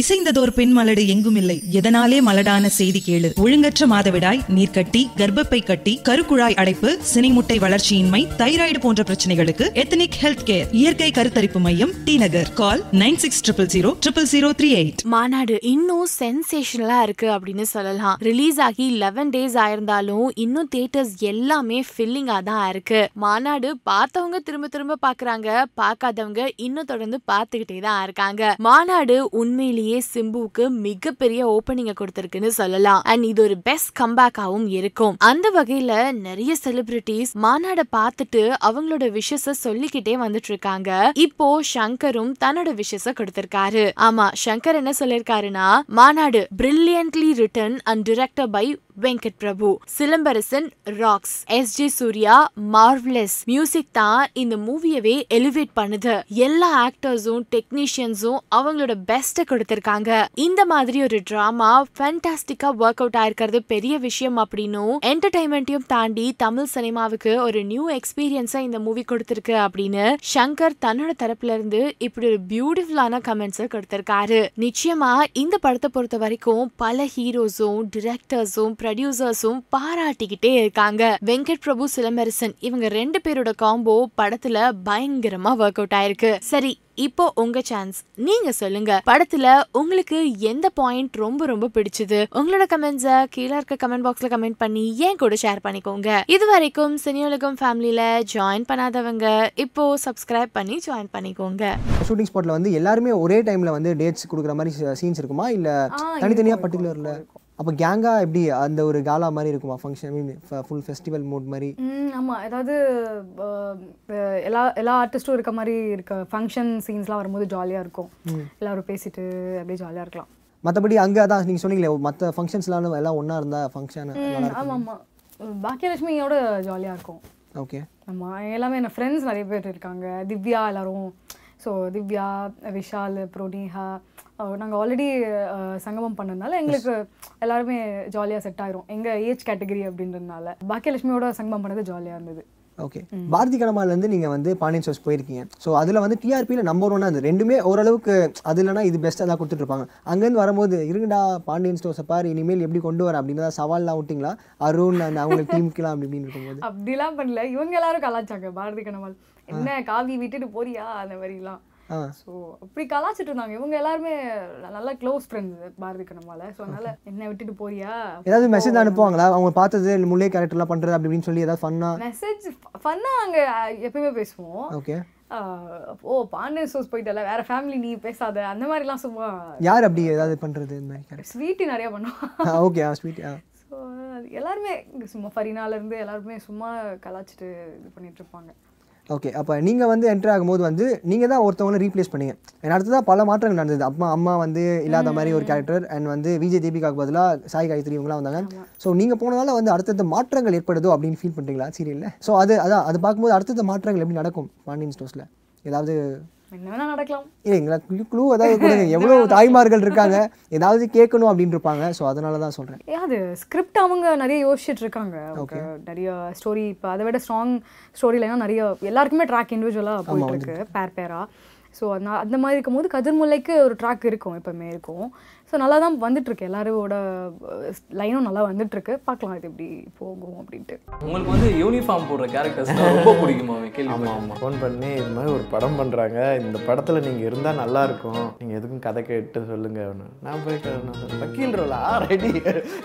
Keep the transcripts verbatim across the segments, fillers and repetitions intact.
இசைந்ததோர் பெண் மலடு எங்கும் இல்லை, எதனாலே மலடான செய்தி கேளு. ஒழுங்கற்ற மாதவிடாய், நீர்க்கட்டி, கர்ப்பப்பை கட்டி, கருக்குழாய் அடைப்பு, சினைமுட்டை வளர்ச்சியின்மை, தைராய்டு போன்ற பிரச்சனைகளுக்கு எத்னிக் ஹெல்த் கேர், இயற்கை கருத்தரிப்பு மையம், T Nagar. Call nine six triple zero triple zero three eight. Maanaadu இன்னும் சென்சேஷனலா இருக்கு அப்படின்னு சொல்லலாம். ரிலீஸ் ஆகி லெவன் டேஸ் ஆயிருந்தாலும் இன்னும் தியேட்டர்ஸ் எல்லாமே ஃபில்லிங்கா தான் இருக்கு. மாநாடு பார்த்தவங்க திரும்ப திரும்ப பாக்குறாங்க, பார்க்காதவங்க இன்னும் தொடர்ந்து பார்த்துக்கிட்டே தான் இருக்காங்க. மாநாடு உண்மையிலேயே சிம்புவுக்கு மிகப்பெரிய ஓபனிங் கொடுத்திருக்குன்னு சொல்லலாம். அண்ட் இது ஒரு பெஸ்ட் கம்பேக்காவும் இருக்கும். அந்த வகையில நிறைய செலிபிரிட்டிஸ் மாநாட பார்த்துட்டு அவங்களோட விஷஸ சொல்லிக்கிட்டே வந்துட்டு இருக்காங்க. இப்போ சங்கரும் தன்னோட விஷஸ கொடுத்திருக்காரு. ஆமா, சங்கர் என்ன சொல்லிருக்காருன்னா, Maanaadu brilliantly written and directed by Venkat Prabhu, Silambarasan rocks, S J Surya marvellous music தான் இந்த மூவியவே எலிவேட் பண்ணுது. எல்லா ஆக்டர்ஸும் டெக்னீஷியன்ஸும் அவங்களோட பெஸ்ட் கொடுத்திருக்காங்க. இந்த மாதிரி ஒரு டிராமா ஃபேண்டாஸ்டிக்கா ஒர்க் அவுட் ஆயிருக்கிறது பெரிய விஷயம் அப்படின்னும், என்டர்டைன்மெண்ட்டையும் தாண்டி தமிழ் சினிமாவுக்கு ஒரு நியூ எக்ஸ்பீரியன்ஸா இந்த மூவி கொடுத்திருக்கு அப்படின்னு சங்கர் தன்னோட தரப்புல இருந்து இப்படி ஒரு பியூட்டிஃபுல்லான கமெண்ட்ஸ் கொடுத்திருக்காரு. நிச்சயமா இந்த படத்தை பொறுத்த வரைக்கும் பல ஹீரோஸும் டிரெக்டர்ஸும் ப்ரொடியூசர்ஸும் பாராட்டிக்கிட்டே இருக்காங்க. வெங்கட் பிரபு, சிலம்பரசன் இவங்க ரெண்டு பேரோட காம்போ படத்துல பயங்கரமா ஒர்க் அவுட் ஆயிருக்கு. சரி, இப்போ உங்க சான்ஸ், நீங்க சொல்லுங்க படத்துல உங்களுக்கு எந்த பாயிண்ட் ரொம்ப ரொம்ப பிடிச்சது. உங்களோட கமெண்ட்ஸ கீழே இருக்க கமெண்ட் பாக்ஸ்ல கமெண்ட் பண்ணி ஏன் கூட ஷேர் பண்ணிக்கோங்க. இது வரைக்கும் சினியுலகம் ஃபேமிலியில ஜாயின் பண்ணாதவங்க இப்போ சப்ஸ்கிரைப் பண்ணி ஜாயின் பண்ணிக்கோங்க. ஷூட்டிங் ஸ்பாட்ல வந்து எல்லாருமே ஒரே டைம்ல வந்து டேட்ஸ் கொடுக்குற மாதிரி சீன்ஸ் இருக்குமா, இல்ல தனித்தனியா பர்டிகுலர்ல இருக்கும்? அப்போ கேங்காக எப்படி அந்த ஒரு காலா மாதிரி இருக்குமா function, I mean full festival mood மாதிரி? ஆமாம், அதாவது எல்லா எல்லா ஆர்டிஸ்ட்டும் இருக்க மாதிரி இருக்க ஃபங்க்ஷன் சீன்ஸ்லாம் வரும்போது ஜாலியாக இருக்கும். எல்லோரும் பேசிட்டு அப்படியே ஜாலியாக இருக்கலாம். மற்றபடி அங்கே தான் நீங்கள் சொன்னீங்களே, மற்ற ஃபங்க்ஷன்ஸ்லாம் எல்லாம் ஒன்றா இருந்தால் ஃபங்க்ஷன். ஆமாம் ஆமாம், பாக்கியலட்சுமியோட ஜாலியாக இருக்கும். ஓகே, ஆமாம், எல்லாமே என்ன ஃப்ரெண்ட்ஸ் நிறைய பேர் இருக்காங்க. திவ்யா எல்லோரும், ஸோ திவ்யா, விஷால், புரோனிஹா, நாங்கள் ஆல்ரெடி சங்கமம் பண்ணதுனால எங்களுக்கு எல்லாருமே ஜாலியாக செட் ஆயிரும். எங்கள் ஏஜ் கேட்டகரி அப்படின்றதுனால பாக்கியலட்சுமியோட சங்கமம் பண்ணது ஜாலியாக இருந்தது. ஓகே, பாரதி கண்ணம்மாலேருந்து நீங்கள் வந்து பாண்டியன் ஸ்டோர்ஸ் போயிருக்கீங்க. ஸோ அதில் வந்து டிஆர்பியில் நம்பர் ஒன்னாக இருந்தது. ரெண்டுமே ஓரளவுக்கு அது இல்லைனா இது பெஸ்ட்டாக தான் கொடுத்துட்ருப்பாங்க. அங்கேருந்து வரும்போது இருங்கடா பாண்டியன் ஸ்டோர்ஸை பாரு, இனிமேல் எப்படி கொண்டு வர அப்படின்னு தான் சவால்லாம் விட்டிங்களா? அருண் அந்த அவங்க டீமுக்கெலாம் அப்படி இப்படின்னு இருக்கும்போது அப்படிலாம் பண்ணல. இவங்க எல்லாரும் கலாச்சாங்க, பாரதி கண்ணம்மாள் என்ன காவி விட்டுட்டு போறியா அந்த மாதிரிலாம். ஸோ அப்படி கலாச்சிட்டு இருந்தாங்க. இவங்க எல்லாருமே நல்லா க்ளோஸ் ஃப்ரெண்ட்ஸ் பாரதி கண்ணம்மால. ஸோ அதனால என்ன விட்டுட்டு போறியா ஏதாவது மெசேஜ் அனுப்புவாங்களா அவங்க பார்த்தது முல்லை கேரக்டர்லாம் பண்ணுறது அப்படி இப்படின்னு சொல்லி ஏதாவது ஃபன்னா மெசேஜ்? ஃபன்னா அங்கே எப்பயுமே பேசுவோம். ஓகே, ஓ பாண்டியன் ஸ்டோர்ஸ் போயிட்டல வேற ஃபேமிலி நீ பேசாத அந்த மாதிரிலாம் சும்மா யார் அப்படி ஏதாவது பண்ணுறது இந்த மாதிரி ஸ்வீட்டி நிறையா பண்ணுவோம். ஓகே, ஸ்வீட் ஸோ எல்லாருமே சும்மா ஃபரினாலேருந்து எல்லாருமே சும்மா கலாச்சிட்டு இது பண்ணிட்டு இருப்பாங்க. ஓகே, அப்போ நீங்கள் வந்து என்ட்ரு ஆகும்போது வந்து நீங்கள் தான் ஒருத்தவங்களை ரீப்ளேஸ் பண்ணீங்க. ஏன்னா அடுத்ததாக பல மாற்றங்கள் நடந்தது. அம்மா அம்மா வந்து இல்லாத மாதிரி ஒரு கேரக்டர், அண்ட் வந்து விஜய் தீபிகாவுக்கு பதிலாக சாய் காயத்ரி இவங்களாம் வந்தாங்க. ஸோ நீங்கள் போனதால வந்து அடுத்தடுத்த மாற்றங்கள் ஏற்படுதோ அப்படின்னு ஃபீல் பண்ணுறீங்களா சீரியலில்? ஸோ அது அதான் அது பார்க்கும்போது அடுத்தடுத்த மாற்றங்கள் எப்படி நடக்கும் பாண்டியன் ஸ்டோர்ஸில் ஏதாவது நடக்கலாம்? இல்லை, எங்களுக்கு க்ளூ ஏதாவது கொடுங்க. எவ்வளோ தாய்மார்கள் இருக்காங்க, ஏதாவது கேட்கணும் அப்படின்னு இருப்பாங்க. ஸோ அதனால தான் சொல்கிறேன். அது ஸ்கிரிப்ட் அவங்க நிறைய யோசிச்சுட்டு இருக்காங்க. ஓகே, நிறைய ஸ்டோரி இப்போ அதை விட ஸ்ட்ராங் ஸ்டோரியிலனா நிறைய எல்லாருக்குமே ட்ராக் இண்டிவிஜுவலாக போயிட்டு இருக்கு பேர் பேராக. ஸோ நான் அந்த மாதிரி இருக்கும்போது கதிர்முல்லைக்கு ஒரு ட்ராக் இருக்கும், எப்போவுமே இருக்கும். ஸோ நல்லா தான் வந்துட்டுருக்கு, எல்லாரோட லைனும் நல்லா வந்துட்டுருக்கு. பார்க்கலாம் இது எப்படி போகும் அப்படின்ட்டு. உங்களுக்கு வந்து யூனிஃபார்ம் போடுற கேரக்டர்ஸ் ரொம்ப பிடிக்குமா? ஆமாம் ஆமாம், ஃபோன் பண்ணி இது மாதிரி ஒரு படம் பண்ணுறாங்க, இந்த படத்தில் நீங்கள் இருந்தால் நல்லாயிருக்கும், நீங்கள் எதுக்கும் கதை கேட்டு சொல்லுங்கள். நான் போயிட்டேன் வக்கீல் ரோலா ரெடி,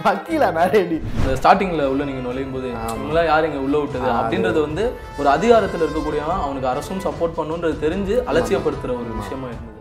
வக்கீலா நான் ரெடி. இந்த ஸ்டார்டிங்கில் உள்ள நீங்கள் நுழையும் போது அவங்களாம் யார் இங்கே உள்ளே விட்டது அப்படின்றது வந்து ஒரு அதிகாரத்தில் இருக்கக்கூடியவன் அவனுக்கு அரசும் சப்போர்ட் பண்ணுன்றது தெரிஞ்சு அலட்சியப்படுத்துகிற ஒரு விஷயமா இருந்தது.